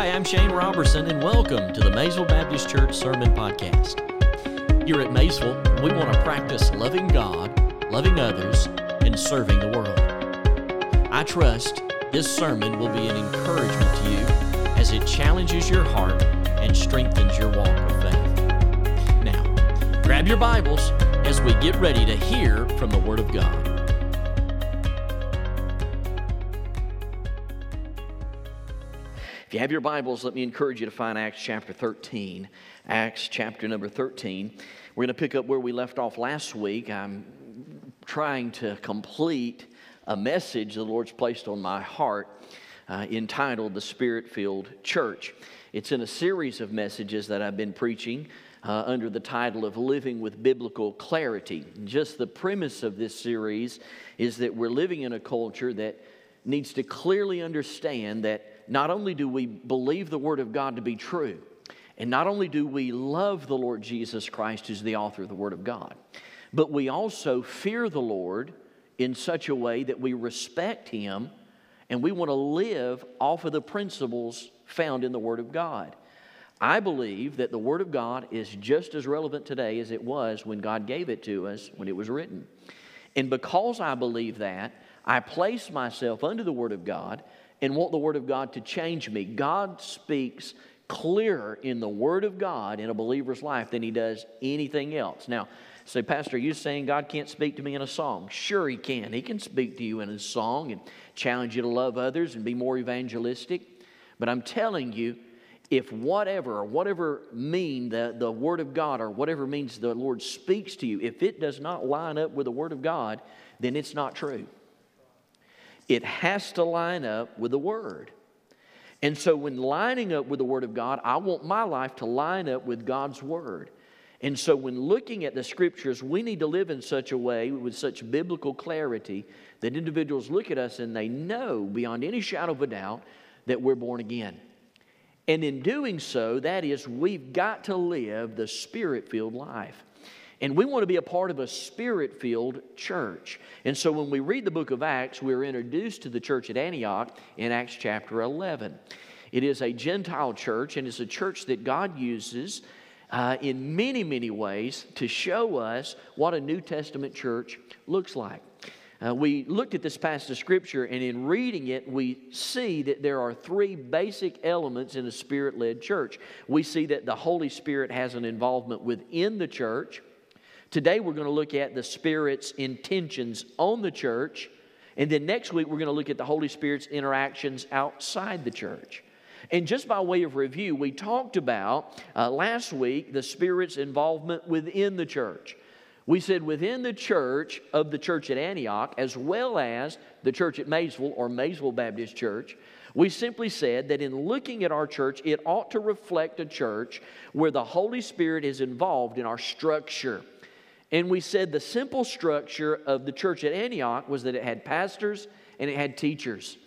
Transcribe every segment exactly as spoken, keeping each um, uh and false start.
Hi, I'm Shane Robertson, and welcome to the Maysville Baptist Church Sermon Podcast. Here at Maysville, we want to practice loving God, loving others, and serving the world. I trust this sermon will be an encouragement to you as it challenges your heart and strengthens your walk of faith. Now, grab your Bibles as we get ready to hear from the Word of God. If you have your Bibles, let me encourage you to find Acts chapter thirteen. Acts chapter number thirteen. We're going to pick up where we left off last week. I'm trying to complete a message the Lord's placed on my heart uh, entitled The Spirit-Filled Church. It's in a series of messages that I've been preaching uh, under the title of Living with Biblical Clarity. Just the premise of this series is that we're living in a culture that needs to clearly understand that not only do we believe the Word of God to be true, and not only do we love the Lord Jesus Christ, who's the author of the Word of God, but we also fear the Lord in such a way that we respect Him, and we want to live off of the principles found in the Word of God. I believe that the Word of God is just as relevant today as it was when God gave it to us when it was written. And because I believe that, I place myself under the Word of God and want the Word of God to change me. God speaks clearer in the Word of God in a believer's life than He does anything else. Now, say, Pastor, are you saying God can't speak to me in a song? Sure He can. He can speak to you in a song and challenge you to love others and be more evangelistic. But I'm telling you, if whatever or whatever mean the, the Word of God or whatever means the Lord speaks to you, if it does not line up with the Word of God, then it's not true. It has to line up with the Word. And so when lining up with the Word of God, I want my life to line up with God's Word. And so when looking at the Scriptures, we need to live in such a way with such biblical clarity that individuals look at us and they know beyond any shadow of a doubt that we're born again. And in doing so, that is, we've got to live the Spirit-filled life. And we want to be a part of a Spirit-filled church. And so when we read the book of Acts, we're introduced to the church at Antioch in Acts chapter eleven. It is a Gentile church, and it's a church that God uses uh, in many, many ways to show us what a New Testament church looks like. Uh, we looked at this passage of Scripture, and in reading it, we see that there are three basic elements in a Spirit-led church. We see that the Holy Spirit has an involvement within the church. Today we're going to look at the Spirit's intentions on the church. And then next week we're going to look at the Holy Spirit's interactions outside the church. And just by way of review, we talked about uh, last week the Spirit's involvement within the church. We said within the church of the church at Antioch as well as the church at Maysville or Maysville Baptist Church, we simply said that in looking at our church, it ought to reflect a church where the Holy Spirit is involved in our structure. And we said the simple structure of the church at Antioch was that it had pastors and it had teachers.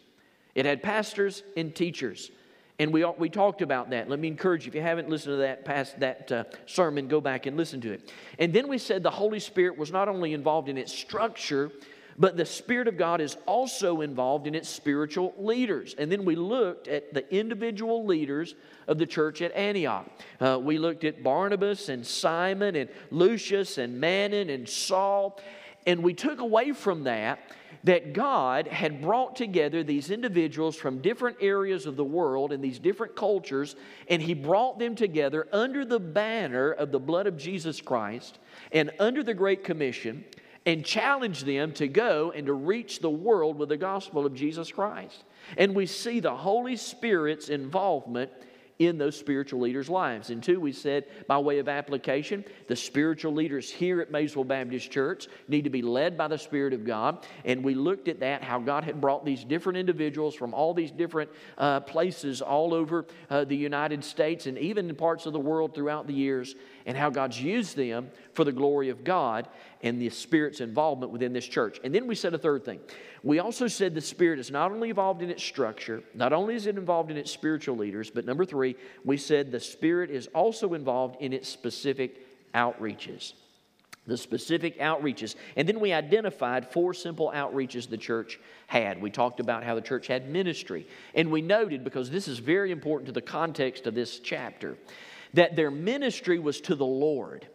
It had pastors and teachers. And we we talked about that. Let me encourage you, if you haven't listened to that past that uh, sermon, go back and listen to it. And then we said the Holy Spirit was not only involved in its structure, but the Spirit of God is also involved in its spiritual leaders. And then we looked at the individual leaders of the church at Antioch. Uh, we looked at Barnabas and Simon and Lucius and Manum and Saul. And we took away from that that God had brought together these individuals from different areas of the world and these different cultures, and He brought them together under the banner of the blood of Jesus Christ and under the Great Commission, and challenge them to go and to reach the world with the gospel of Jesus Christ. And we see the Holy Spirit's involvement in those spiritual leaders' lives. And two, we said, by way of application, the spiritual leaders here at Maysville Baptist Church need to be led by the Spirit of God. And we looked at that, how God had brought these different individuals from all these different uh, places all over uh, the United States and even in parts of the world throughout the years, and how God's used them for the glory of God and the Spirit's involvement within this church. And then we said a third thing. We also said the Spirit is not only involved in its structure, not only is it involved in its spiritual leaders, but number three, we said the Spirit is also involved in its specific outreaches. the specific outreaches. And then we identified four simple outreaches the church had. We talked about how the church had ministry. And we noted, because this is very important to the context of this chapter, that their ministry was to the Lord.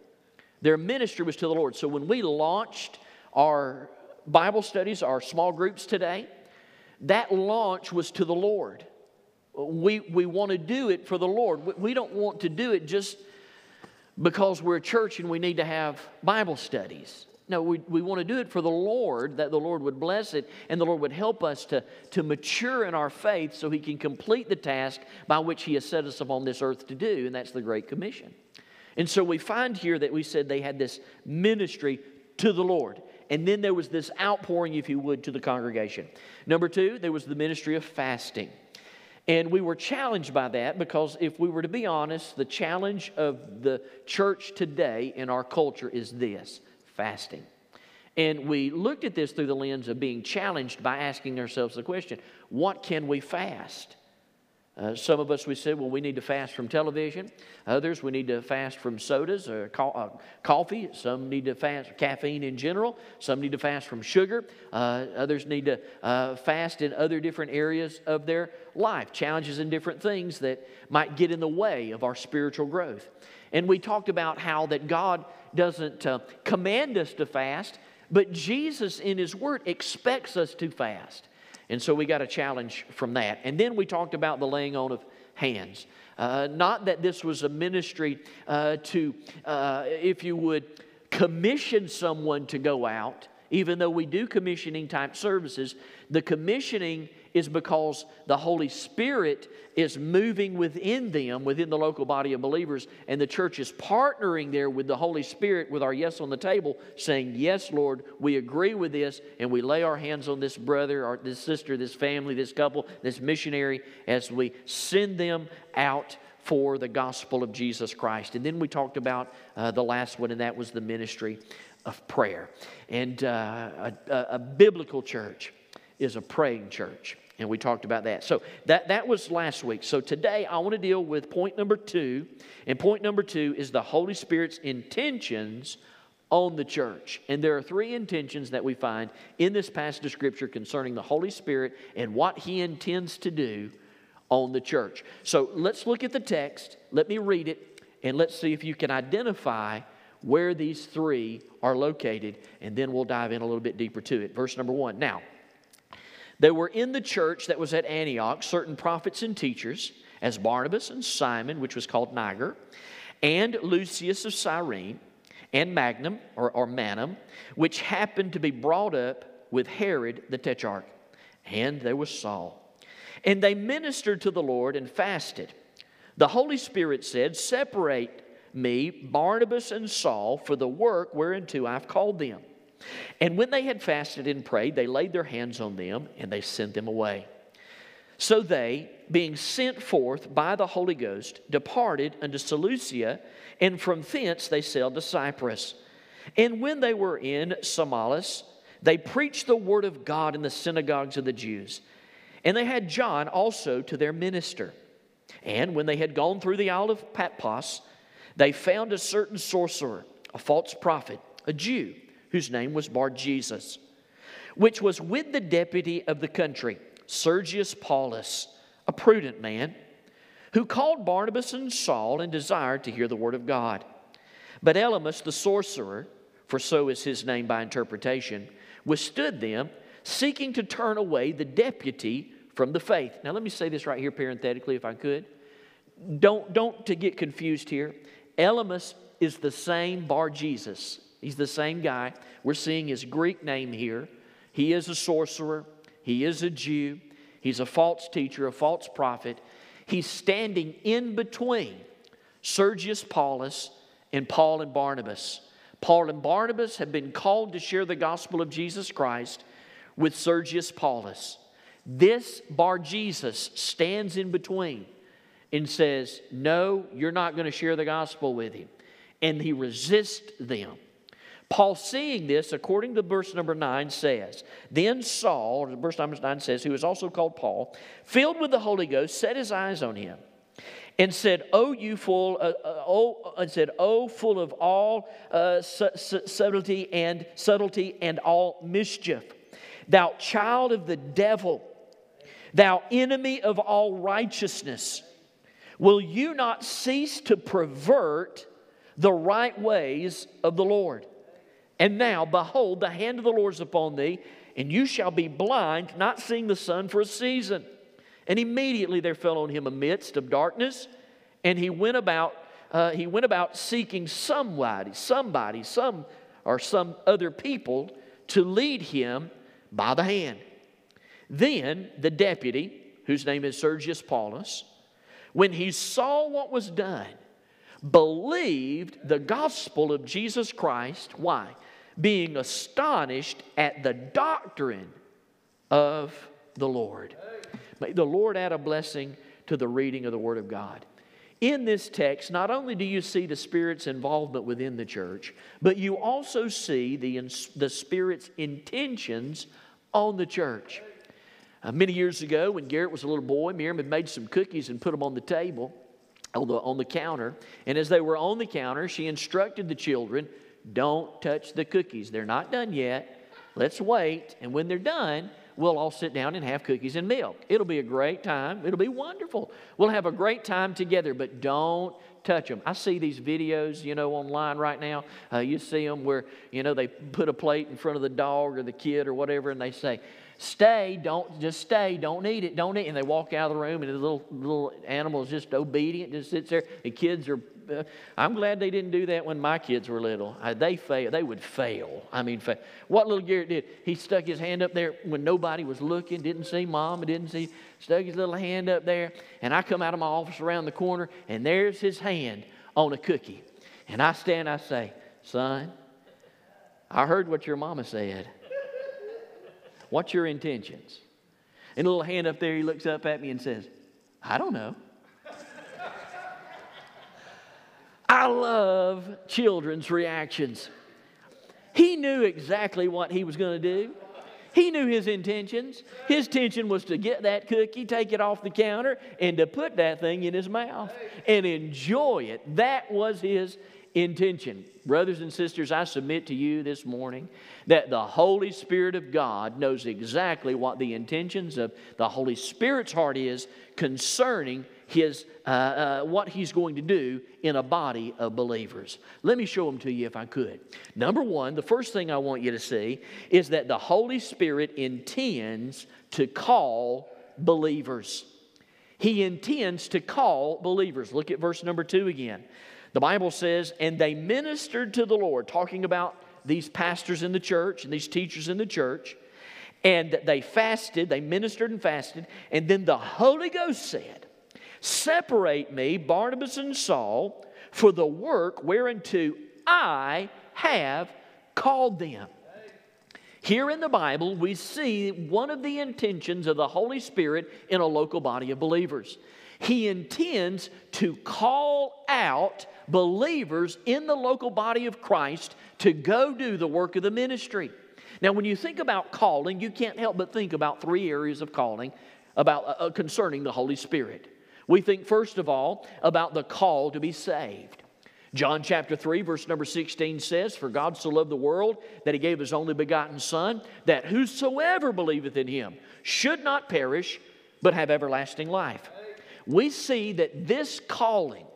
Their ministry was to the Lord. So when we launched our Bible studies, our small groups today, that launch was to the Lord. We, we want to do it for the Lord. We don't want to do it just because we're a church and we need to have Bible studies. No, we, we want to do it for the Lord, that the Lord would bless it and the Lord would help us to, to mature in our faith so He can complete the task by which He has set us upon this earth to do, and that's the Great Commission. And so we find here that we said they had this ministry to the Lord. And then there was this outpouring, if you would, to the congregation. Number two, there was the ministry of fasting. And we were challenged by that because if we were to be honest, the challenge of the church today in our culture is this, fasting. And we looked at this through the lens of being challenged by asking ourselves the question, what can we fast? Uh, some of us, we said, well, we need to fast from television. Others, we need to fast from sodas or co- uh, coffee. Some need to fast caffeine in general. Some need to fast from sugar. Uh, others need to uh, fast in other different areas of their life, challenges and different things that might get in the way of our spiritual growth. And we talked about how that God doesn't uh, command us to fast, but Jesus in His Word expects us to fast. And so we got a challenge from that. And then we talked about the laying on of hands. Uh, not that this was a ministry uh, to, uh, if you would, commission someone to go out, even though we do commissioning type services. The commissioning is because the Holy Spirit is moving within them, within the local body of believers, and the church is partnering there with the Holy Spirit with our yes on the table, saying, yes, Lord, we agree with this, and we lay our hands on this brother, or this sister, this family, this couple, this missionary, as we send them out for the gospel of Jesus Christ. And then we talked about uh, the last one, and that was the ministry of prayer. And uh, a, a biblical church is a praying church. And we talked about that. So that, that was last week. So today I want to deal with point number two. And point number two is the Holy Spirit's intentions on the church. And there are three intentions that we find in this passage of Scripture concerning the Holy Spirit and what He intends to do on the church. So let's look at the text. Let me read it. And let's see if you can identify where these three are located. And then we'll dive in a little bit deeper to it. Verse number one. Now, there were in the church that was at Antioch certain prophets and teachers, as Barnabas and Simon, which was called Niger, and Lucius of Cyrene, and Magnum, or, or Manum, which happened to be brought up with Herod the Tetrarch. And there was Saul. And they ministered to the Lord and fasted. The Holy Spirit said, separate me, Barnabas and Saul, for the work whereunto I have called them. And when they had fasted and prayed, they laid their hands on them, and they sent them away. So they, being sent forth by the Holy Ghost, departed unto Seleucia, and from thence they sailed to Cyprus. And when they were in Salamis, they preached the word of God in the synagogues of the Jews. And they had John also to their minister. And when they had gone through the isle of Paphos, they found a certain sorcerer, a false prophet, a Jew, whose name was Bar-Jesus, which was with the deputy of the country, Sergius Paulus, a prudent man, who called Barnabas and Saul and desired to hear the word of God. But Elymas the sorcerer, for so is his name by interpretation, withstood them, seeking to turn away the deputy from the faith. Now let me say this right here parenthetically if I could. Don't, don't to get confused here. Elymas is the same Bar-Jesus. He's the same guy. We're seeing his Greek name here. He is a sorcerer. He is a Jew. He's a false teacher, a false prophet. He's standing in between Sergius Paulus and Paul and Barnabas. Paul and Barnabas have been called to share the gospel of Jesus Christ with Sergius Paulus. This Bar-Jesus stands in between and says, no, you're not going to share the gospel with him. And he resists them. Paul, seeing this, according to verse number nine, says, then Saul, verse number nine says, who is also called Paul, filled with the Holy Ghost, set his eyes on him, and said, "O you full, uh, uh, oh, and said, O full of all uh, su- su- subtlety and subtlety and all mischief, thou child of the devil, thou enemy of all righteousness, will you not cease to pervert the right ways of the Lord? And now, behold, the hand of the Lord is upon thee, and you shall be blind, not seeing the sun for a season." And immediately there fell on him a mist of darkness, and he went about uh, he went about seeking somebody, somebody, some or some other people to lead him by the hand. Then the deputy, whose name is Sergius Paulus, when he saw what was done, believed the gospel of Jesus Christ. Why? Being astonished at the doctrine of the Lord. May the Lord add a blessing to the reading of the Word of God. In this text, not only do you see the Spirit's involvement within the church, but you also see the, the Spirit's intentions on the church. Uh, many years ago, when Garrett was a little boy, Miriam had made some cookies and put them on the table, on the, on the counter. And as they were on the counter, she instructed the children, "Don't touch the cookies. They're not done yet. Let's wait. And when they're done, we'll all sit down and have cookies and milk. It'll be a great time. It'll be wonderful. We'll have a great time together, but don't touch them." I see these videos, you know, online right now. Uh, you see them where, you know, they put a plate in front of the dog or the kid or whatever, and they say, "Stay, don't, just stay, don't eat it, don't eat it." And they walk out of the room, and the little, little animal is just obedient, just sits there. The kids are, uh, I'm glad they didn't do that when my kids were little. Uh, they fail, they would fail. I mean, fail. What little Garrett did, he stuck his hand up there when nobody was looking, didn't see mom, didn't see, stuck his little hand up there, and I come out of my office around the corner, and there's his hand on a cookie. And I stand, I say, "Son, I heard what your mama said. What's your intentions?" And a little hand up there, he looks up at me and says, "I don't know." I love children's reactions. He knew exactly what he was going to do. He knew his intentions. His intention was to get that cookie, take it off the counter, and to put that thing in his mouth and enjoy it. That was his intention. Brothers and sisters, I submit to you this morning that the Holy Spirit of God knows exactly what the intentions of the Holy Spirit's heart is concerning his uh, uh, what he's going to do in a body of believers. Let me show them to you if I could. Number one, the first thing I want you to see is that the Holy Spirit intends to call believers. He intends to call believers. Look at verse number two again. The Bible says, "And they ministered to the Lord," talking about these pastors in the church and these teachers in the church, "and they fasted," they ministered and fasted, "and then the Holy Ghost said, Separate me, Barnabas and Saul, for the work whereunto I have called them." Here in the Bible, we see one of the intentions of the Holy Spirit in a local body of believers. He intends to call out believers in the local body of Christ to go do the work of the ministry. Now, when you think about calling, you can't help but think about three areas of calling about uh, concerning the Holy Spirit. We think, first of all, about the call to be saved. John chapter three, verse number sixteen says, "For God so loved the world that He gave His only begotten Son, that whosoever believeth in Him should not perish, but have everlasting life." We see that this calling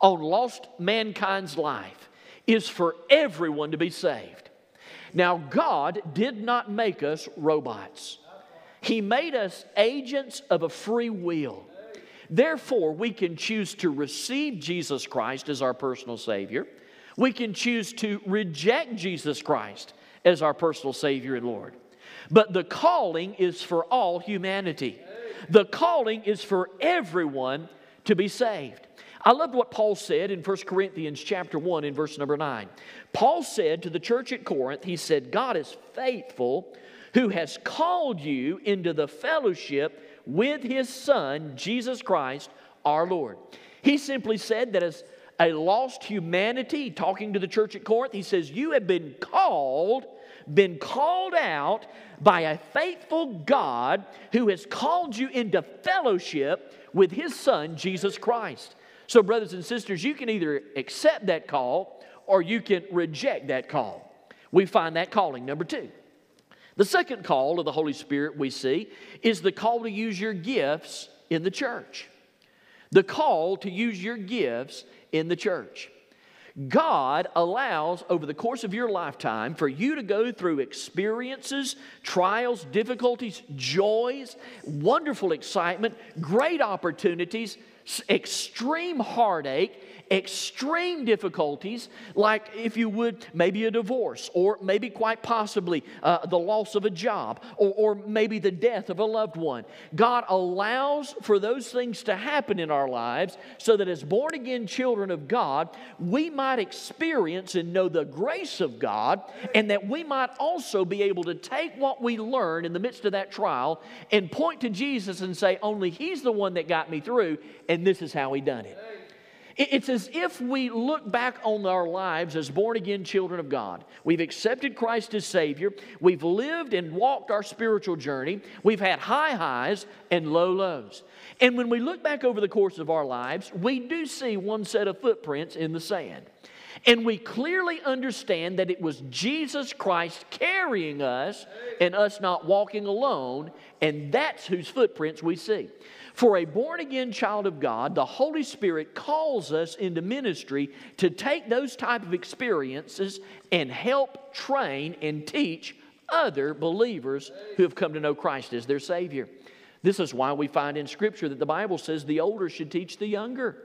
on lost mankind's life is for everyone to be saved. Now, God did not make us robots. He made us agents of a free will. Therefore, we can choose to receive Jesus Christ as our personal Savior. We can choose to reject Jesus Christ as our personal Savior and Lord. But the calling is for all humanity. The calling is for everyone to be saved. I loved what Paul said in First Corinthians chapter one in verse number nine. Paul said to the church at Corinth, he said, "God is faithful, who has called you into the fellowship with His Son, Jesus Christ, our Lord." He simply said that as a lost humanity, talking to the church at Corinth, he says, you have been called been called out by a faithful God who has called you into fellowship with His Son, Jesus Christ. So, brothers and sisters, you can either accept that call or you can reject that call. We find that calling, number two. The second call of the Holy Spirit we see is the call to use your gifts in the church. The call to use your gifts in the church. God allows over the course of your lifetime for you to go through experiences, trials, difficulties, joys, wonderful excitement, great opportunities, extreme heartache, extreme difficulties, like if you would, maybe a divorce, or maybe quite possibly uh, the loss of a job, or, or maybe the death of a loved one. God allows for those things to happen in our lives so that as born-again children of God, we might experience and know the grace of God, and that we might also be able to take what we learn in the midst of that trial and point to Jesus and say, only He's the one that got me through, and this is how He done it. It's as if we look back on our lives as born-again children of God. We've accepted Christ as Savior. We've lived and walked our spiritual journey. We've had high highs and low lows. And when we look back over the course of our lives, we do see one set of footprints in the sand. And we clearly understand that it was Jesus Christ carrying us and us not walking alone, and that's whose footprints we see. For a born-again child of God, the Holy Spirit calls us into ministry to take those type of experiences and help train and teach other believers who have come to know Christ as their Savior. This is why we find in Scripture that the Bible says the older should teach the younger,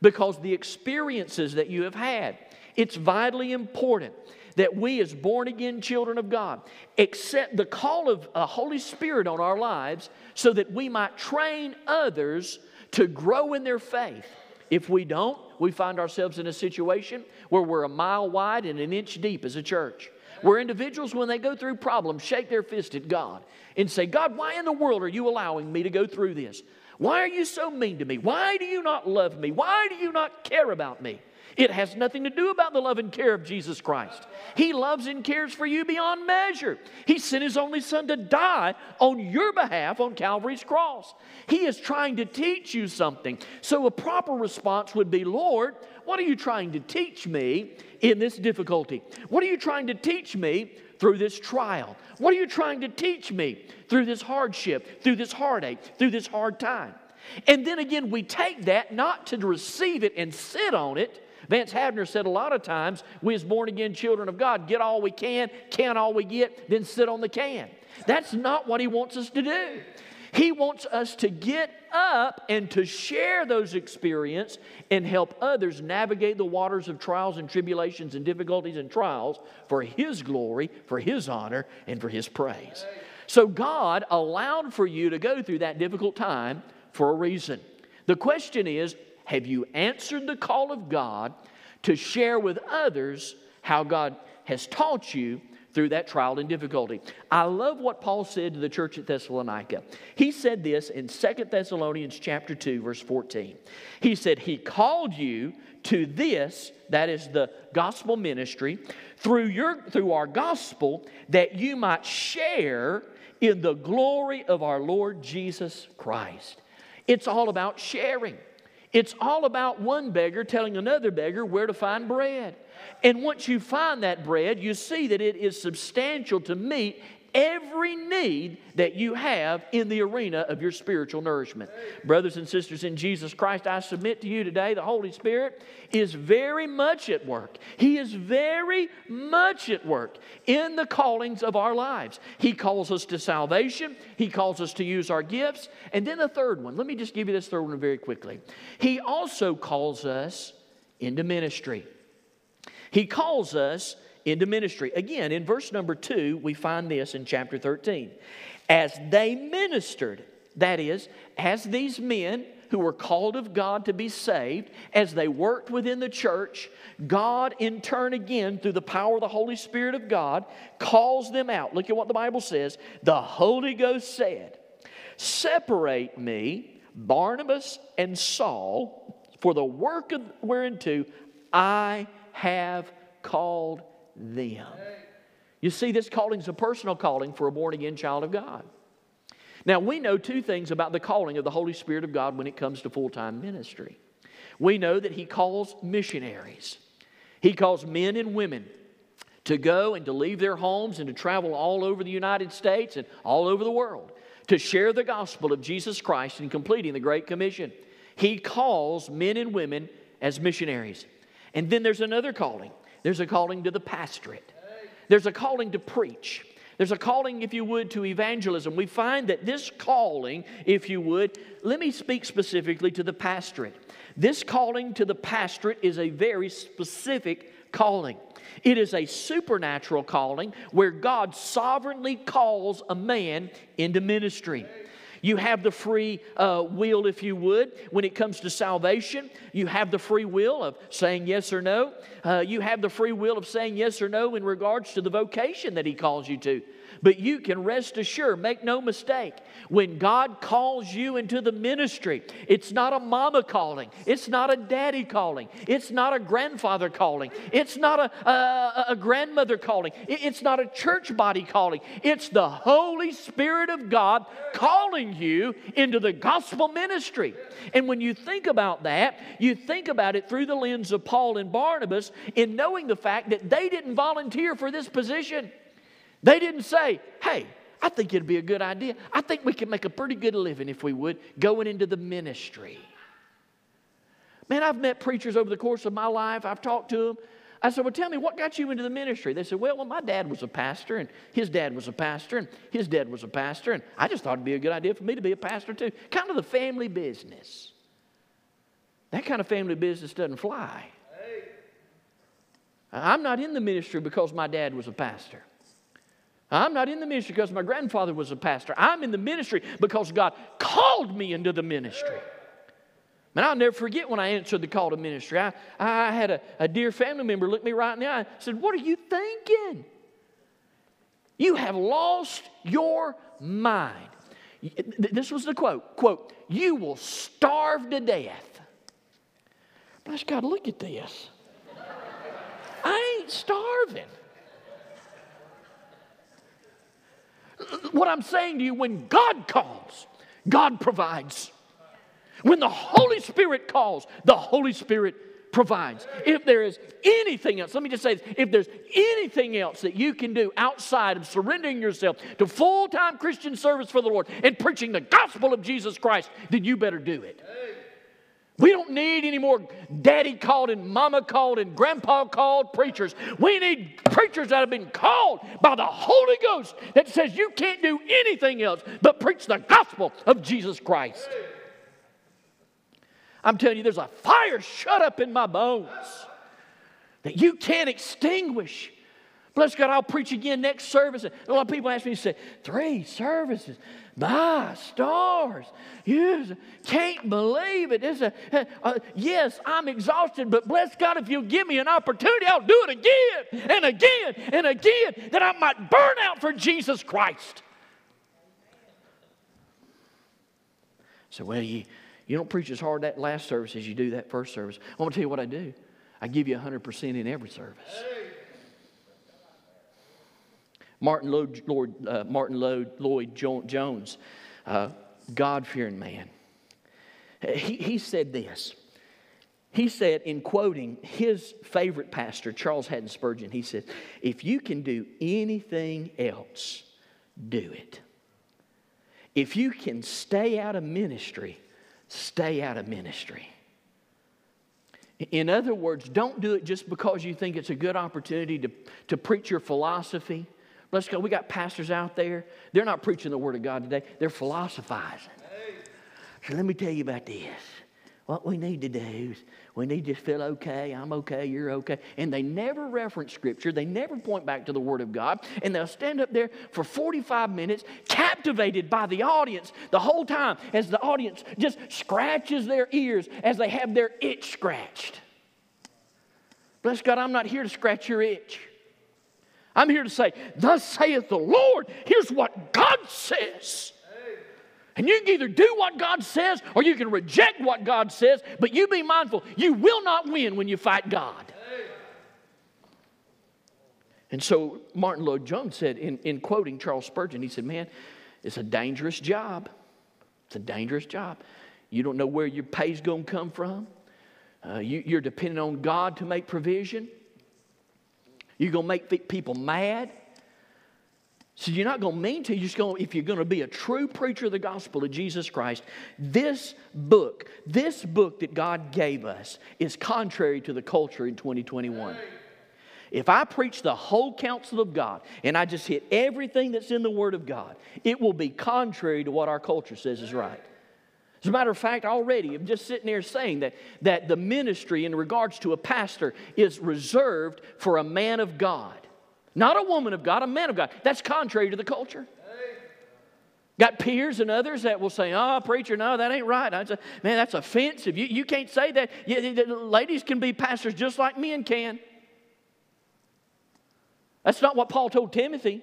because the experiences that you have had, it's vitally important that we as born-again children of God accept the call of the Holy Spirit on our lives so that we might train others to grow in their faith. If we don't, we find ourselves in a situation where we're a mile wide and an inch deep as a church, where individuals, when they go through problems, shake their fist at God and say, God, why in the world are you allowing me to go through this? Why are you so mean to me? Why do you not love me? Why do you not care about me? It has nothing to do about the love and care of Jesus Christ. He loves and cares for you beyond measure. He sent His only Son to die on your behalf on Calvary's cross. He is trying to teach you something. So a proper response would be, Lord, what are you trying to teach me in this difficulty? What are you trying to teach me through this trial? What are you trying to teach me through this hardship, through this heartache, through this hard time? And then again, we take that not to receive it and sit on it. Vance Havner said a lot of times, we as born-again children of God get all we can, can all we get, then sit on the can. That's not what He wants us to do. He wants us to get up and to share those experiences and help others navigate the waters of trials and tribulations and difficulties and trials for His glory, for His honor, and for His praise. So God allowed for you to go through that difficult time for a reason. The question is, have you answered the call of God to share with others how God has taught you through that trial and difficulty? I love what Paul said to the church at Thessalonica. He said this in Second Thessalonians chapter two, verse fourteen. He said, He called you to this, that is the gospel ministry, through, your, through our gospel, that you might share in the glory of our Lord Jesus Christ. It's all about sharing. It's all about one beggar telling another beggar where to find bread. And once you find that bread, you see that it is substantial to meet every need that you have in the arena of your spiritual nourishment. Brothers and sisters in Jesus Christ, I submit to you today, the Holy Spirit is very much at work. He is very much at work in the callings of our lives. He calls us to salvation. He calls us to use our gifts. And then the third one, let me just give you this third one very quickly. He also calls us into ministry. He calls us into ministry. Again, in verse number two, we find this in chapter thirteen. As they ministered, that is, as these men who were called of God to be saved, as they worked within the church, God in turn again, through the power of the Holy Spirit of God, calls them out. Look at what the Bible says. The Holy Ghost said, Separate me, Barnabas and Saul, for the work of, whereunto I have called them. You see, this calling is a personal calling for a born-again child of God. Now, we know two things about the calling of the Holy Spirit of God when it comes to full-time ministry. We know that he calls missionaries. He calls men and women to go and to leave their homes and to travel all over the United States and all over the world to share the gospel of Jesus Christ in completing the Great Commission. He calls men and women as missionaries. And then there's another calling. There's a calling to the pastorate. There's a calling to preach. There's a calling, if you would, to evangelism. We find that this calling, if you would, let me speak specifically to the pastorate. This calling to the pastorate is a very specific calling. It is a supernatural calling where God sovereignly calls a man into ministry. You have the free uh, will, if you would, when it comes to salvation. You have the free will of saying yes or no. Uh, you have the free will of saying yes or no in regards to the vocation that he calls you to. But you can rest assured, make no mistake, when God calls you into the ministry, it's not a mama calling. It's not a daddy calling. It's not a grandfather calling. It's not a, a, a grandmother calling. It's not a church body calling. It's the Holy Spirit of God calling you into the gospel ministry. And when you think about that, you think about it through the lens of Paul and Barnabas in knowing the fact that they didn't volunteer for this position. They didn't say, hey, I think it'd be a good idea. I think we could make a pretty good living if we would, going into the ministry. Man, I've met preachers over the course of my life. I've talked to them. I said, well, tell me, what got you into the ministry? They said, well, well, my dad was a pastor, and his dad was a pastor, and his dad was a pastor, and I just thought it'd be a good idea for me to be a pastor too. Kind of the family business. That kind of family business doesn't fly. Hey. I'm not in the ministry because my dad was a pastor. I'm not in the ministry because my grandfather was a pastor. I'm in the ministry because God called me into the ministry. And I'll never forget when I answered the call to ministry. I, I had a, a dear family member look me right in the eye and said, what are you thinking? You have lost your mind. This was the quote, quote, you will starve to death. Bless God, look at this. I ain't starving. What I'm saying to you, when God calls, God provides. When the Holy Spirit calls, the Holy Spirit provides. If there is anything else, let me just say this, if there's anything else that you can do outside of surrendering yourself to full-time Christian service for the Lord and preaching the gospel of Jesus Christ, then you better do it. We don't need any more daddy called and mama called and grandpa called preachers. We need preachers that have been called by the Holy Ghost that says you can't do anything else but preach the gospel of Jesus Christ. I'm telling you, there's a fire shut up in my bones that you can't extinguish. Bless God, I'll preach again next service. A lot of people ask me, say, three services, my stars. You can't believe it. It's a, uh, yes, I'm exhausted, but bless God, if you'll give me an opportunity, I'll do it again and again and again that I might burn out for Jesus Christ. So, well, you, you don't preach as hard that last service as you do that first service. I'm going to tell you what I do. I give you one hundred percent in every service. Hey. Martyn Lloyd-Jones, uh, uh, God-fearing man, he, he said this. He said, in quoting his favorite pastor, Charles Haddon Spurgeon, he said, if you can do anything else, do it. If you can stay out of ministry, stay out of ministry. In other words, don't do it just because you think it's a good opportunity to, to preach your philosophy. Let's go. We got pastors out there. They're not preaching the Word of God today. They're philosophizing. So let me tell you about this. What we need to do is we need to just feel okay. I'm okay. You're okay. And they never reference Scripture. They never point back to the Word of God. And they'll stand up there for forty-five minutes, captivated by the audience the whole time as the audience just scratches their ears as they have their itch scratched. Bless God, I'm not here to scratch your itch. I'm here to say, thus saith the Lord, here's what God says. And you can either do what God says or you can reject what God says, but you be mindful, you will not win when you fight God. And so Martyn Lloyd-Jones said, in, in quoting Charles Spurgeon, he said, man, it's a dangerous job. It's a dangerous job. You don't know where your pay's going to come from. Uh, you, you're depending on God to make provision. You're going to make people mad. So you're not going to mean to. You're just going to, if you're going to be a true preacher of the gospel of Jesus Christ, this book, this book that God gave us is contrary to the culture in twenty twenty-one. If I preach the whole counsel of God and I just hit everything that's in the Word of God, it will be contrary to what our culture says is right. As a matter of fact, already I'm just sitting there saying that, that the ministry in regards to a pastor is reserved for a man of God. Not a woman of God, a man of God. That's contrary to the culture. Got peers and others that will say, oh, preacher, no, that ain't right. I say, man, that's offensive. You, you can't say that. You, ladies can be pastors just like men can. That's not what Paul told Timothy.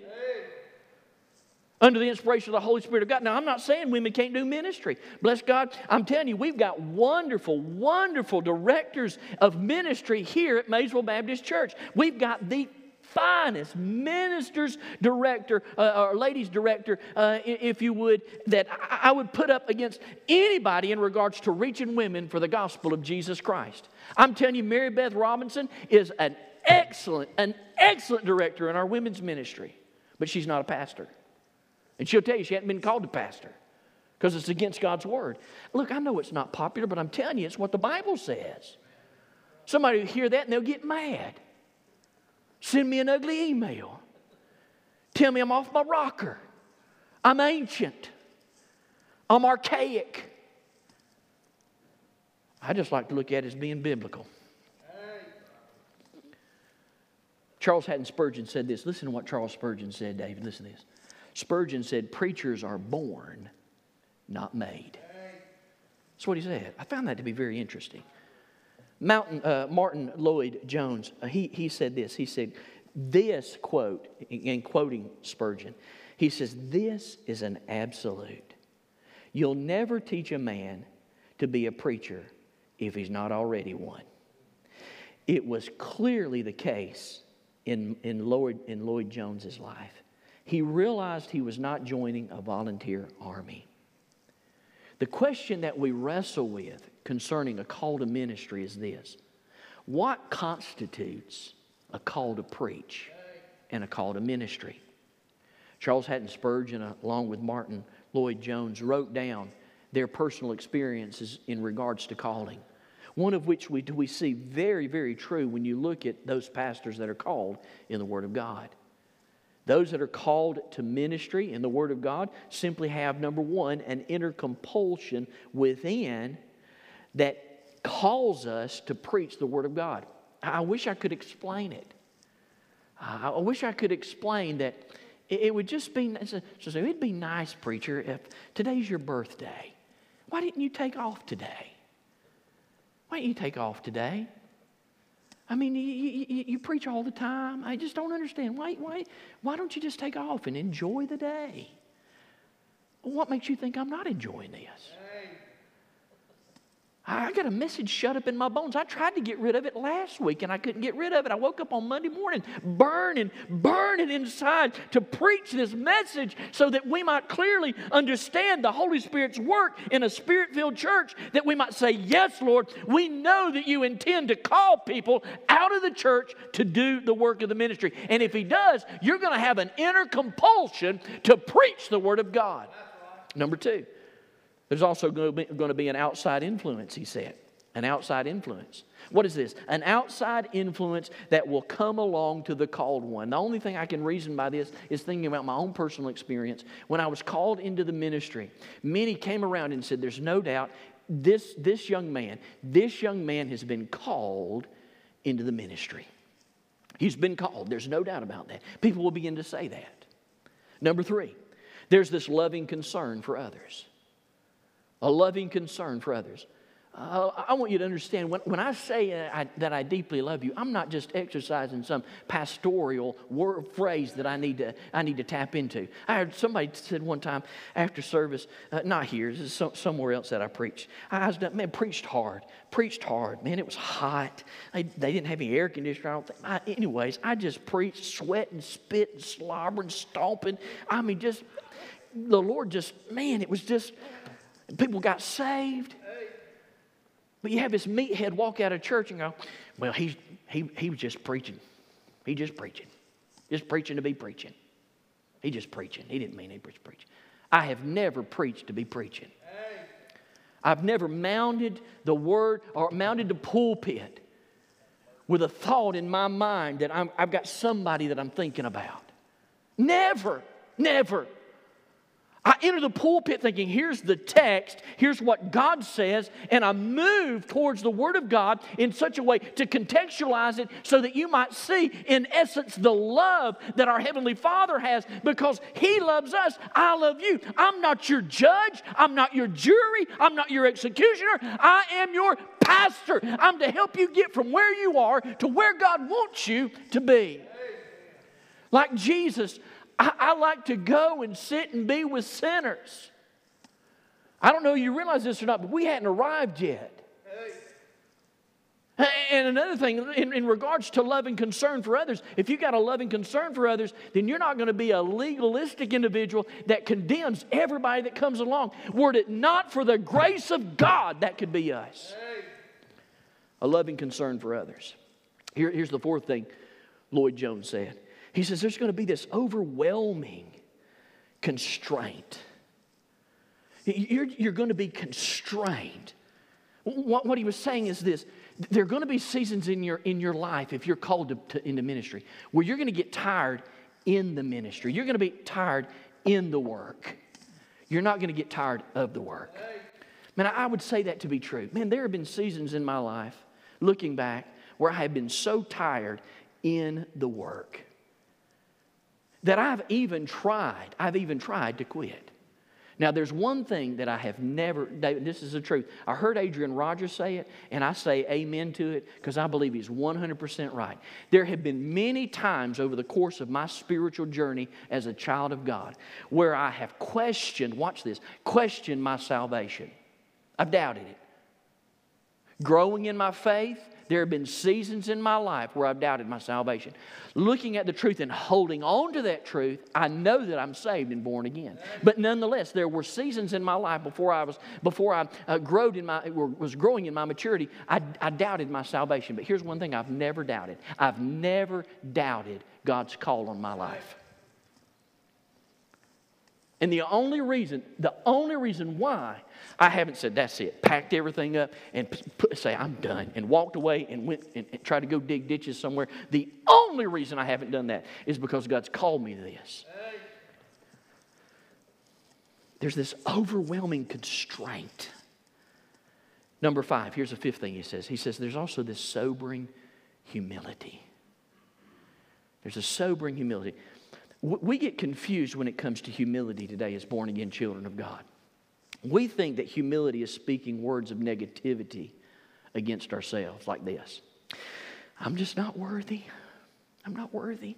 Under the inspiration of the Holy Spirit of God. Now, I'm not saying women can't do ministry. Bless God. I'm telling you, we've got wonderful, wonderful directors of ministry here at Maysville Baptist Church. We've got the finest ministers director, uh, or ladies director, uh, if you would, that I would put up against anybody in regards to reaching women for the gospel of Jesus Christ. I'm telling you, Mary Beth Robinson is an excellent, an excellent director in our women's ministry, but she's not a pastor. And she'll tell you she hadn't been called to pastor because it's against God's word. Look, I know it's not popular, but I'm telling you, it's what the Bible says. Somebody will hear that and they'll get mad. Send me an ugly email. Tell me I'm off my rocker. I'm ancient. I'm archaic. I just like to look at it as being biblical. Charles Haddon Spurgeon said this. Listen to what Charles Spurgeon said, David. Listen to this. Spurgeon said, preachers are born, not made. That's what he said. I found that to be very interesting. Mountain, uh, Martyn Lloyd-Jones, he, he said this. He said, this quote, in quoting Spurgeon, he says, this is an absolute. You'll never teach a man to be a preacher if he's not already one. It was clearly the case in, in, Lloyd, in Lloyd-Jones's life. He realized he was not joining a volunteer army. The question that we wrestle with concerning a call to ministry is this. What constitutes a call to preach and a call to ministry? Charles Haddon Spurgeon, along with Martyn Lloyd-Jones, wrote down their personal experiences in regards to calling. One of which we, we see very, very true when you look at those pastors that are called in the Word of God. Those that are called to ministry in the Word of God simply have, number one, an inner compulsion within that calls us to preach the Word of God. I wish I could explain it. I wish I could explain that it would just be, it'd be nice, preacher, if today's your birthday. Why didn't you take off today? Why didn't you take off today? I mean, you, you, you preach all the time. I just don't understand. Why, why, why don't you just take off and enjoy the day? What makes you think I'm not enjoying this? I got a message shut up in my bones. I tried to get rid of it last week, and I couldn't get rid of it. I woke up on Monday morning burning, burning inside to preach this message so that we might clearly understand the Holy Spirit's work in a Spirit-filled church, that we might say, yes, Lord, we know that you intend to call people out of the church to do the work of the ministry. And if he does, you're going to have an inner compulsion to preach the Word of God. Number two. There's also going to be an outside influence, he said. An outside influence. What is this? An outside influence that will come along to the called one. The only thing I can reason by this is thinking about my own personal experience. When I was called into the ministry, many came around and said, there's no doubt this, this young man, this young man has been called into the ministry. He's been called. There's no doubt about that. People will begin to say that. Number three, there's this loving concern for others. A loving concern for others. Uh, I want you to understand, when, when I say I, that I deeply love you, I'm not just exercising some pastoral word phrase that I need to I need to tap into. I heard somebody said one time after service, uh, not here, this is so, somewhere else that I preached. I was done, man, preached hard, preached hard. Man, it was hot. They, they didn't have any air conditioner. I don't think. I, anyways, I just preached, sweating, spitting, slobbering, stomping. I mean, just the Lord just, man, it was just... People got saved. But you have this meathead walk out of church and go, well, he, he, he was just preaching. He just preaching. Just preaching to be preaching. He just preaching. He didn't mean he was preaching. I have never preached to be preaching. Hey. I've never mounted the word or mounted the pulpit with a thought in my mind that I'm, I've got somebody that I'm thinking about. Never, never. I enter the pulpit thinking, here's the text, here's what God says, and I move towards the Word of God in such a way to contextualize it so that you might see, in essence, the love that our Heavenly Father has because He loves us, I love you. I'm not your judge, I'm not your jury, I'm not your executioner, I am your pastor. I'm to help you get from where you are to where God wants you to be. Like Jesus, I, I like to go and sit and be with sinners. I don't know if you realize this or not, but we hadn't arrived yet. Hey. And another thing, in, in regards to love and concern for others, if you've got a loving concern for others, then you're not going to be a legalistic individual that condemns everybody that comes along. Were it not for the grace of God, that could be us. Hey. A loving concern for others. Here, here's the fourth thing Lloyd-Jones said. He says there's going to be this overwhelming constraint. You're, you're going to be constrained. What, what he was saying is this. There are going to be seasons in your, in your life, if you're called to, to, into ministry, where you're going to get tired in the ministry. You're going to be tired in the work. You're not going to get tired of the work. Man, I would say that to be true. Man, there have been seasons in my life, looking back, where I have been so tired in the work that I've even tried, I've even tried to quit. Now, there's one thing that I have never, David, this is the truth. I heard Adrian Rogers say it, and I say amen to it because I believe he's one hundred percent right. There have been many times over the course of my spiritual journey as a child of God where I have questioned, watch this, questioned my salvation. I've doubted it. Growing in my faith, there have been seasons in my life where I've doubted my salvation. Looking at the truth and holding on to that truth, I know that I'm saved and born again. But nonetheless, there were seasons in my life before I was before I uh, growed in my was growing in my maturity. I, I doubted my salvation. But here's one thing I've never doubted: I've never doubted God's call on my life. And the only reason, the only reason why I haven't said, that's it, packed everything up and put, say, I'm done, and walked away and went and, and tried to go dig ditches somewhere. The only reason I haven't done that is because God's called me to this. There's this overwhelming constraint. Number five, here's the fifth thing he says. He says there's also this sobering humility. There's a sobering humility. We get confused when it comes to humility today as born-again children of God. We think that humility is speaking words of negativity against ourselves like this. I'm just not worthy. I'm not worthy.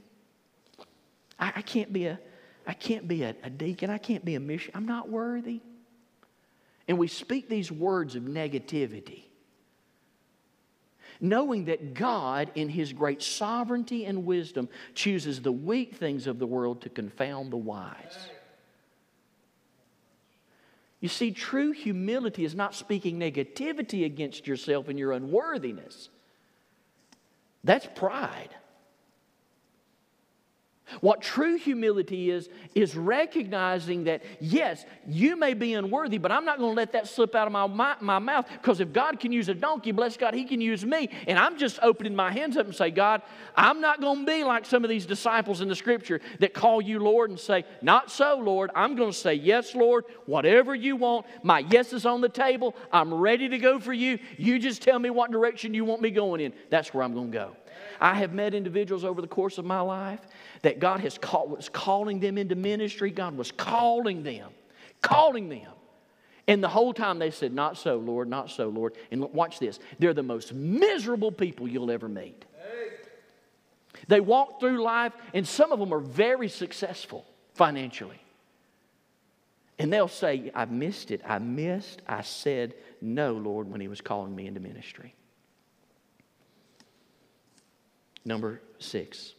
I, I can't be, a, I can't be a, a deacon. I can't be a missionary. I'm not worthy. And we speak these words of negativity, knowing that God, in His great sovereignty and wisdom, chooses the weak things of the world to confound the wise. You see, true humility is not speaking negativity against yourself and your unworthiness. That's pride. What true humility is, is recognizing that, yes, you may be unworthy, but I'm not going to let that slip out of my, my, my mouth, because if God can use a donkey, bless God, He can use me. And I'm just opening my hands up and say, God, I'm not going to be like some of these disciples in the Scripture that call you Lord and say, not so, Lord. I'm going to say, yes, Lord, whatever you want. My yes is on the table. I'm ready to go for you. You just tell me what direction you want me going in. That's where I'm going to go. I have met individuals over the course of my life that God has call, was calling them into ministry. God was calling them, calling them. And the whole time they said, not so, Lord, not so, Lord. And watch this. They're the most miserable people you'll ever meet. They walk through life, and some of them are very successful financially. And they'll say, I missed it. I missed. I said no, Lord, when He was calling me into ministry. Number six,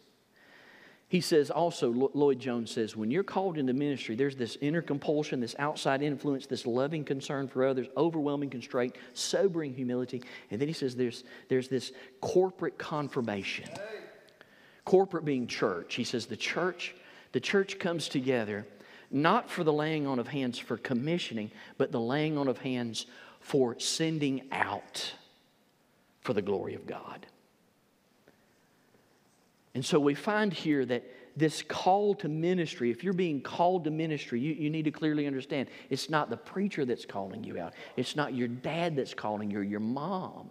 He says also, Lloyd-Jones says, when you're called into ministry, there's this inner compulsion, this outside influence, this loving concern for others, overwhelming constraint, sobering humility. And then he says there's, there's this corporate confirmation. Corporate being church. He says the church, the church comes together not for the laying on of hands for commissioning, but the laying on of hands for sending out for the glory of God. And so we find here that this call to ministry, if you're being called to ministry, you, you need to clearly understand it's not the preacher that's calling you out. It's not your dad that's calling you or your mom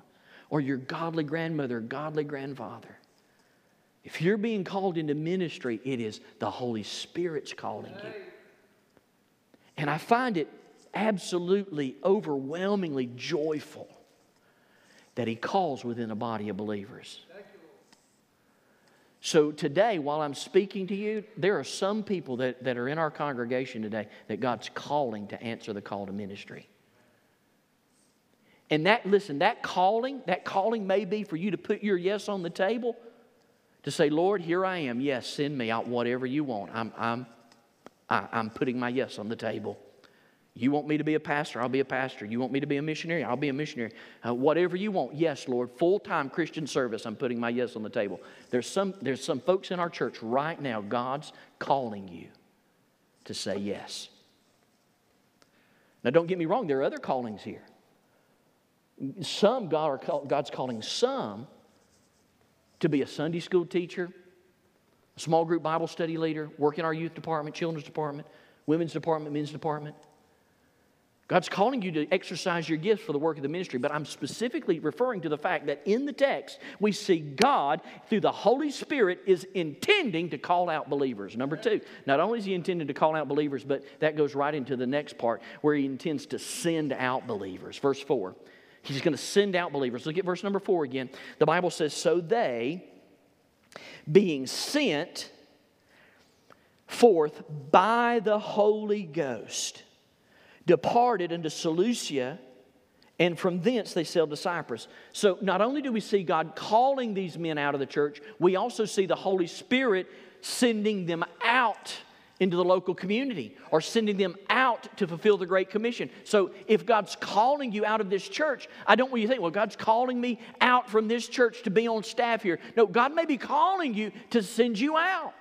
or your godly grandmother or godly grandfather. If you're being called into ministry, it is the Holy Spirit's calling you. And I find it absolutely, overwhelmingly joyful that He calls within a body of believers. So today, while I'm speaking to you, there are some people that, that are in our congregation today that God's calling to answer the call to ministry. And that, listen, that calling, that calling may be for you to put your yes on the table, to say, Lord, here I am. Yes, send me out whatever you want. I'm, I'm, I, I'm putting my yes on the table. You want me to be a pastor? I'll be a pastor. You want me to be a missionary? I'll be a missionary. Uh, whatever you want. Yes, Lord. Full-time Christian service. I'm putting my yes on the table. There's some, there's some folks in our church right now, God's calling you to say yes. Now, don't get me wrong. There are other callings here. Some, God are call, God's calling some to be a Sunday school teacher, a small group Bible study leader, work in our youth department, children's department, women's department, men's department. God's calling you to exercise your gifts for the work of the ministry, but I'm specifically referring to the fact that in the text, we see God, through the Holy Spirit, is intending to call out believers. Number two, not only is He intending to call out believers, but that goes right into the next part where He intends to send out believers. Verse four, He's going to send out believers. Look at verse number four again. The Bible says, so they, being sent forth by the Holy Ghost, departed into Seleucia, and from thence they sailed to Cyprus. So not only do we see God calling these men out of the church, we also see the Holy Spirit sending them out into the local community or sending them out to fulfill the Great Commission. So if God's calling you out of this church, I don't want you to think, well, God's calling me out from this church to be on staff here. No, God may be calling you to send you out.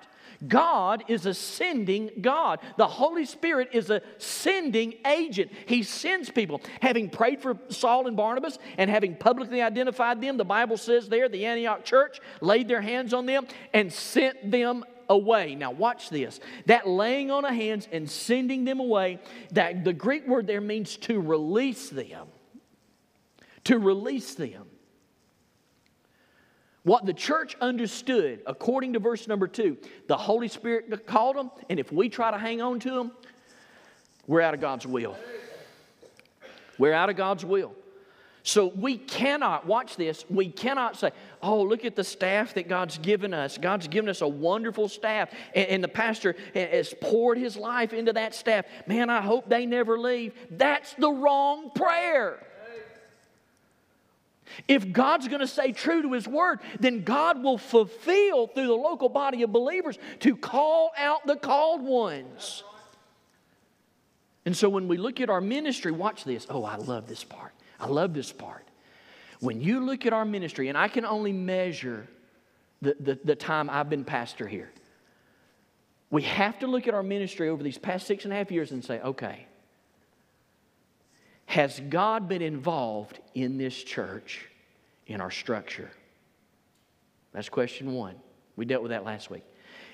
God is a sending God. The Holy Spirit is a sending agent. He sends people. Having prayed for Saul and Barnabas and having publicly identified them, the Bible says there, the Antioch church laid their hands on them and sent them away. Now watch this. That laying on of hands and sending them away, that the Greek word there means to release them. To release them. What the church understood, according to verse number two, the Holy Spirit called them, and if we try to hang on to them, we're out of God's will. We're out of God's will. So we cannot, watch this, we cannot say, oh, look at the staff that God's given us. God's given us a wonderful staff, and, and the pastor has poured his life into that staff. Man, I hope they never leave. That's the wrong prayer. If God's going to stay true to His Word, then God will fulfill through the local body of believers to call out the called ones. And so when we look at our ministry, watch this. Oh, I love this part. I love this part. When you look at our ministry, and I can only measure the, the, the time I've been pastor here. We have to look at our ministry over these past six and a half years and say, okay, has God been involved in this church, in our structure? That's question one. We dealt with that last week.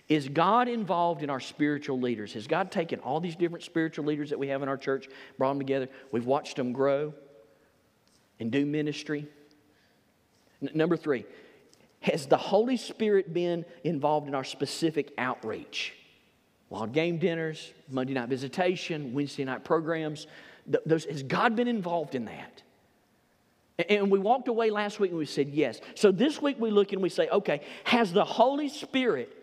Is God involved in our spiritual leaders? Has God taken all these different spiritual leaders that we have in our church, brought them together? We've watched them grow and do ministry. N- number three, has the Holy Spirit been involved in our specific outreach? Wild game dinners, Monday night visitation, Wednesday night programs. Those, has God been involved in that? And we walked away last week and we said yes. So this week we look and we say, okay, has the Holy Spirit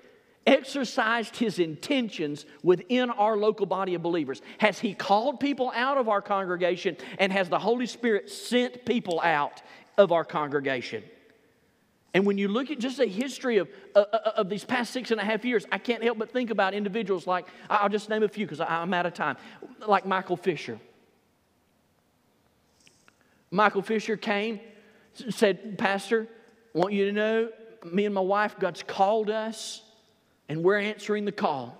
exercised His intentions within our local body of believers? Has He called people out of our congregation? And has the Holy Spirit sent people out of our congregation? And when you look at just the history of, uh, of these past six and a half years, I can't help but think about individuals like, I'll just name a few because I'm out of time, like Michael Fisher. Michael Fisher came, said, Pastor, I want you to know, me and my wife, God's called us, and we're answering the call.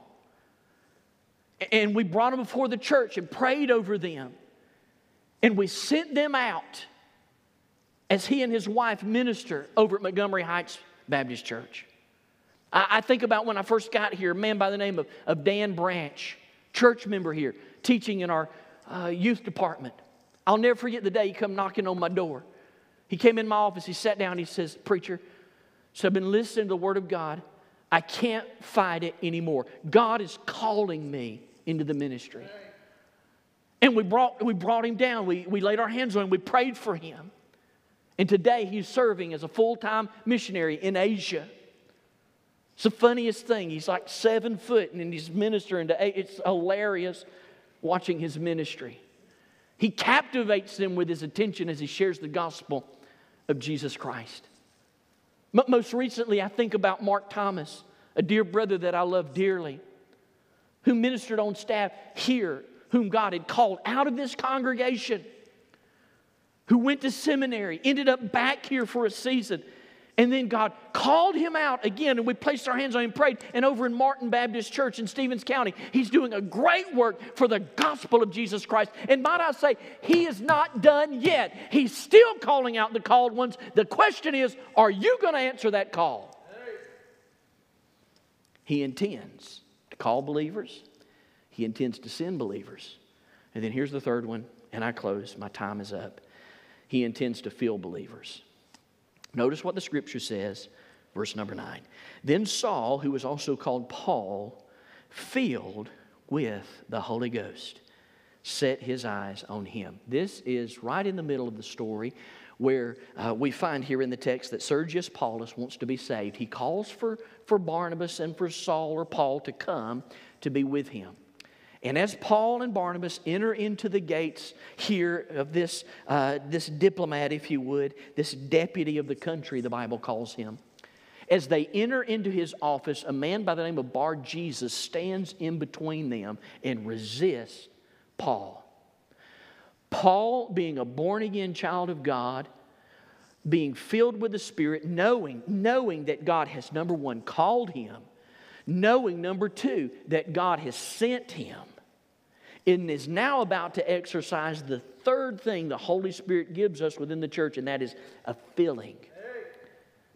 And we brought them before the church and prayed over them. And we sent them out as he and his wife minister over at Montgomery Heights Baptist Church. I, I think about when I first got here, a man by the name of, of Dan Branch, church member here, teaching in our uh, youth department. I'll never forget the day he come knocking on my door. He came in my office, he sat down, he says, Preacher, so I've been listening to the Word of God. I can't fight it anymore. God is calling me into the ministry. And we brought, we brought him down. We, we laid our hands on him. We prayed for him. And today he's serving as a full-time missionary in Asia. It's the funniest thing. He's like seven foot and he's ministering to Asia. It's hilarious watching his ministry. He captivates them with his attention as he shares the gospel of Jesus Christ. But most recently, I think about Mark Thomas, a dear brother that I love dearly, who ministered on staff here, whom God had called out of this congregation, who went to seminary, ended up back here for a season, and then God called him out again, and we placed our hands on him, prayed, and over in Martin Baptist Church in Stevens County, he's doing a great work for the gospel of Jesus Christ. And might I say, he is not done yet. He's still calling out the called ones. The question is, are you going to answer that call? He intends to call believers. He intends to send believers. And then here's the third one, and I close. My time is up. He intends to fill believers. Notice what the Scripture says, verse number nine. Then Saul, who was also called Paul, filled with the Holy Ghost, set his eyes on him. This is right in the middle of the story where uh, we find here in the text that Sergius Paulus wants to be saved. He calls for, for Barnabas and for Saul or Paul to come to be with him. And as Paul and Barnabas enter into the gates here of this, uh, this diplomat, if you would, this deputy of the country, the Bible calls him, as they enter into his office, a man by the name of Bar-Jesus stands in between them and resists Paul. Paul, being a born-again child of God, being filled with the Spirit, knowing, knowing that God has, number one, called him, knowing, number two, that God has sent him and is now about to exercise the third thing the Holy Spirit gives us within the church, and that is a filling.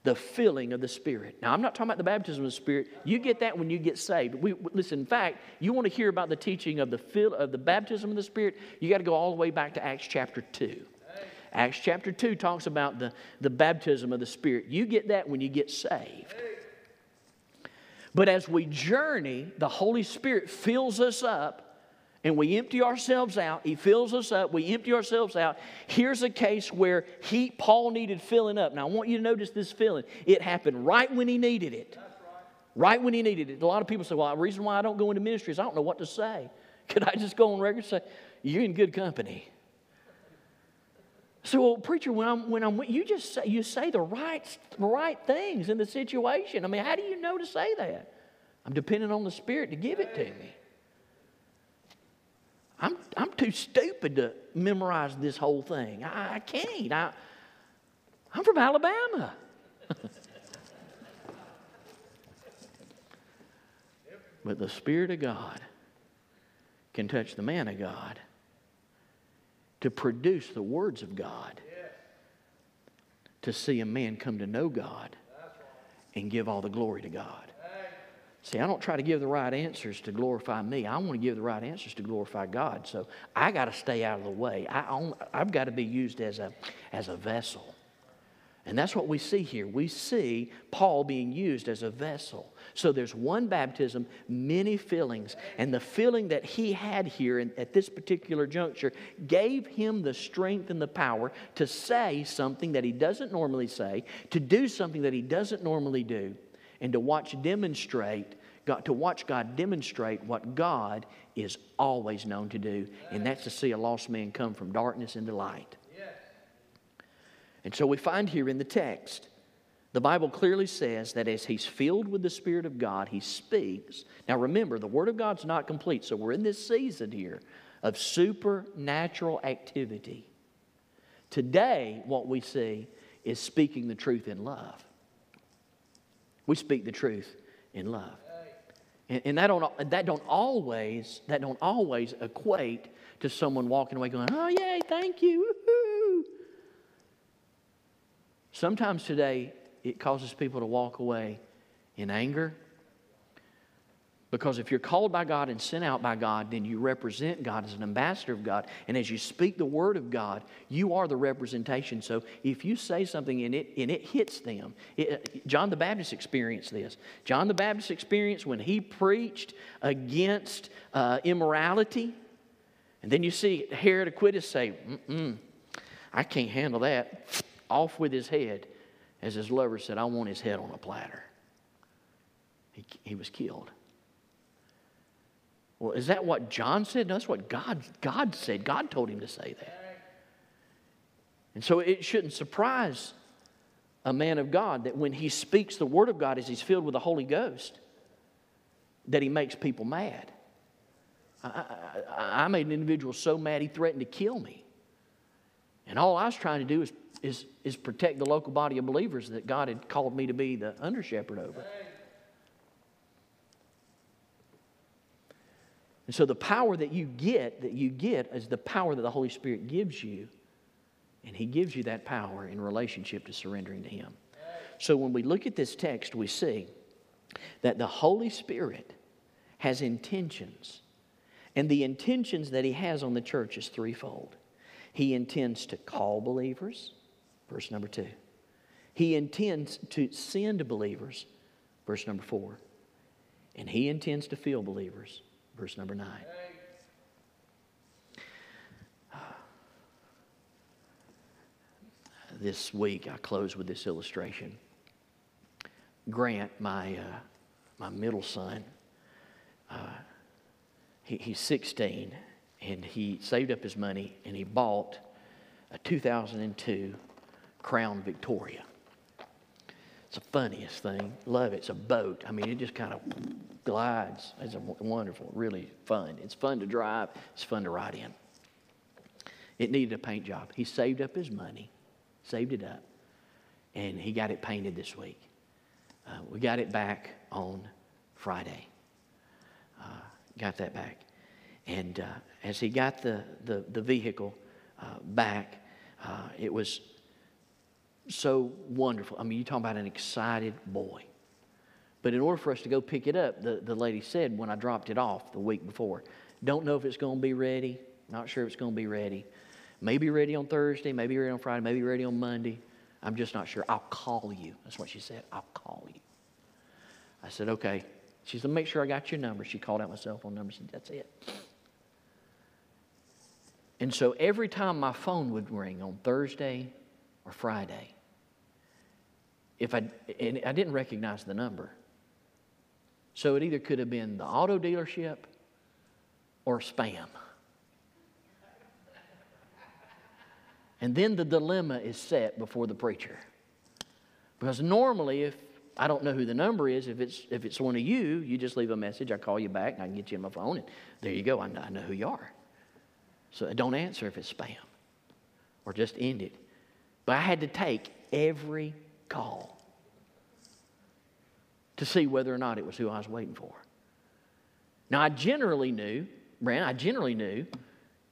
The filling of the Spirit. Now, I'm not talking about the baptism of the Spirit. You get that when you get saved. We, listen, in fact, you want to hear about the teaching of the, fill, of the baptism of the Spirit, you got to go all the way back to Acts chapter two. Acts chapter two talks about the, the baptism of the Spirit. You get that when you get saved. But as we journey, the Holy Spirit fills us up, and we empty ourselves out. He fills us up. We empty ourselves out. Here's a case where he, Paul needed filling up. Now, I want you to notice this filling. It happened right when he needed it. Right. right when he needed it. A lot of people say, well, the reason why I don't go into ministry is I don't know what to say. Could I just go on record and say, you're in good company? So, well, preacher, when I'm, when I'm, you just say, you say the right, right things in the situation. I mean, how do you know to say that? I'm depending on the Spirit to give it to me. I'm, I'm too stupid to memorize this whole thing. I, I can't. I, I'm from Alabama. But the Spirit of God can touch the man of God to produce the words of God, to see a man come to know God and give all the glory to God. See, I don't try to give the right answers to glorify me. I want to give the right answers to glorify God. So I got to stay out of the way. I only, I've got to be used as a, as a vessel. And that's what we see here. We see Paul being used as a vessel. So there's one baptism, many fillings. And the filling that he had here in, at this particular juncture gave him the strength and the power to say something that he doesn't normally say, to do something that he doesn't normally do, and to watch demonstrate, God, to watch God demonstrate what God is always known to do. And that's to see a lost man come from darkness into light. And so we find here in the text The Bible clearly says that as he's filled with the Spirit of God, he speaks. Now remember, the Word of God's not complete, so we're in this season here of supernatural activity. Today, what we see is speaking the truth in love. We speak the truth in love. And, and that, don't, that, don't always, that don't always equate to someone walking away going, oh, yay, thank you, woohoo. Sometimes today, it causes people to walk away in anger. Because if you're called by God and sent out by God, then you represent God as an ambassador of God. And as you speak the Word of God, you are the representation. So if you say something and it, and it hits them, it, John the Baptist experienced this. John the Baptist experienced when he preached against uh, immorality. And then you see Herod Aquitus say, mm-mm, I can't handle that. Off with his head. As his lover said, I want his head on a platter. He, he was killed. Well, is that what John said? No, that's what God, God said. God told him to say that. And so it shouldn't surprise a man of God that when he speaks the Word of God as he's filled with the Holy Ghost, that he makes people mad. I, I, I made an individual so mad he threatened to kill me. And all I was trying to do is Is, is protect the local body of believers that God had called me to be the under-shepherd over. And so the power that you get, that you get is the power that the Holy Spirit gives you. And He gives you that power in relationship to surrendering to Him. So when we look at this text, we see that the Holy Spirit has intentions. And the intentions that He has on the church is threefold. He intends to call believers. Verse number two. He intends to send believers, verse number four. And he intends to fill believers, verse number nine. This week, I close with this illustration. Grant, my, uh, my middle son, uh, he, he's sixteen, and he saved up his money, and he bought a two thousand two Crown Victoria. It's the funniest thing. Love it. It's a boat. I mean, it just kind of glides. It's a wonderful, really fun. It's fun to drive. It's fun to ride in. It needed a paint job. He saved up his money, saved it up, and he got it painted this week. Uh, we got it back on Friday. Uh, got that back. And uh, as he got the, the, the vehicle uh, back, uh, it was so wonderful. I mean, you're talking about an excited boy. But in order for us to go pick it up, the, the lady said when I dropped it off the week before, don't know if it's going to be ready. Not sure if it's going to be ready. Maybe ready on Thursday, maybe ready on Friday, maybe ready on Monday. I'm just not sure. I'll call you. That's what she said. I'll call you. I said, okay. She said, make sure I got your number. She called out my cell phone number. She said, that's it. And so every time my phone would ring on Thursday or Friday, if I and I didn't recognize the number. So it either could have been the auto dealership or spam. And then the dilemma is set before the preacher. Because normally if I don't know who the number is, if it's if it's one of you, you just leave a message, I call you back and I can get you on my phone and there you go, I know, I know who you are. So don't answer if it's spam or just end it. But I had to take every call to see whether or not it was who I was waiting for. Now, I generally knew, Brand, I generally knew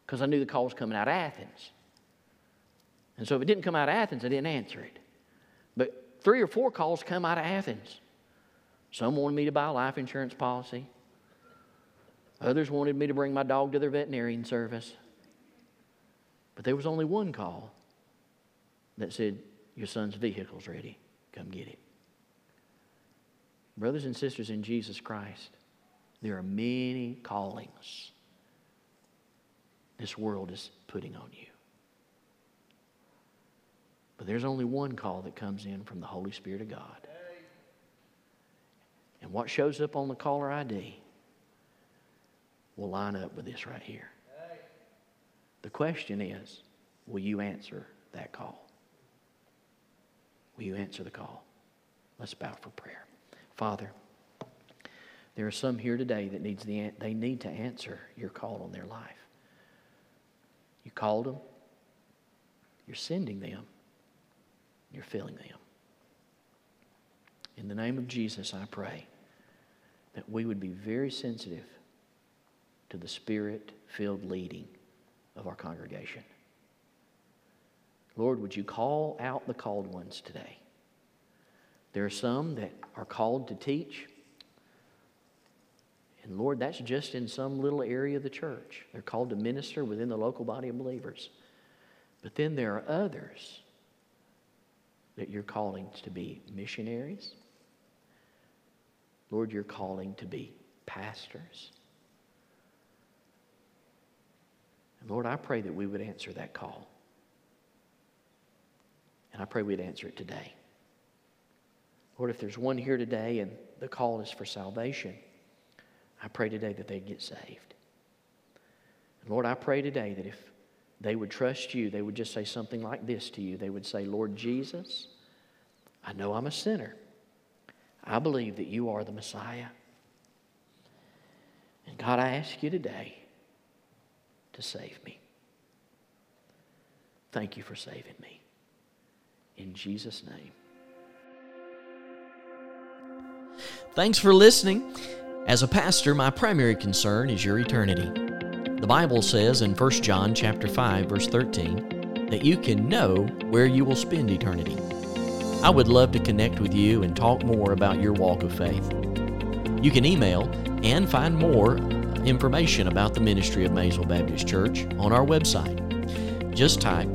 because I knew the call was coming out of Athens. And so if it didn't come out of Athens, I didn't answer it. But three or four calls come out of Athens. Some wanted me to buy a life insurance policy. Others wanted me to bring my dog to their veterinarian service. But there was only one call that said, your son's vehicle's ready. Come get it. Brothers and sisters in Jesus Christ, there are many callings this world is putting on you. But there's only one call that comes in from the Holy Spirit of God. And what shows up on the caller I D will line up with this right here. The question is, will you answer that call? Will you answer the call? Let's bow for prayer. Father, there are some here today that needs the they need to answer your call on their life. You called them. You're sending them. You're filling them. In the name of Jesus, I pray that we would be very sensitive to the Spirit-filled leading of our congregation. Lord, would you call out the called ones today? There are some that are called to teach. And Lord, that's just in some little area of the church. They're called to minister within the local body of believers. But then there are others that you're calling to be missionaries. Lord, you're calling to be pastors. And Lord, I pray that we would answer that call. And I pray we'd answer it today. Lord, if there's one here today and the call is for salvation, I pray today that they'd get saved. And Lord, I pray today that if they would trust you, they would just say something like this to you. They would say, Lord Jesus, I know I'm a sinner. I believe that you are the Messiah. And God, I ask you today to save me. Thank you for saving me. In Jesus' name. Thanks for listening. As a pastor, my primary concern is your eternity. The Bible says in First John chapter five, verse thirteen, that you can know where you will spend eternity. I would love to connect with you and talk more about your walk of faith. You can email and find more information about the ministry of Maysville Baptist Church on our website. Just type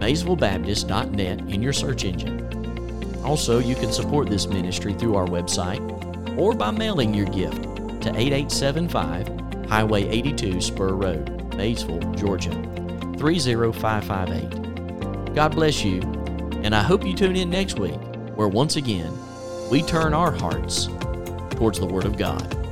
maysville baptist dot net in your search engine. Also, you can support this ministry through our website or by mailing your gift to eighty-eight seventy-five Highway eighty-two Spur Road, Maysville, Georgia, three oh five five eight. God bless you, and I hope you tune in next week where once again we turn our hearts towards the Word of God.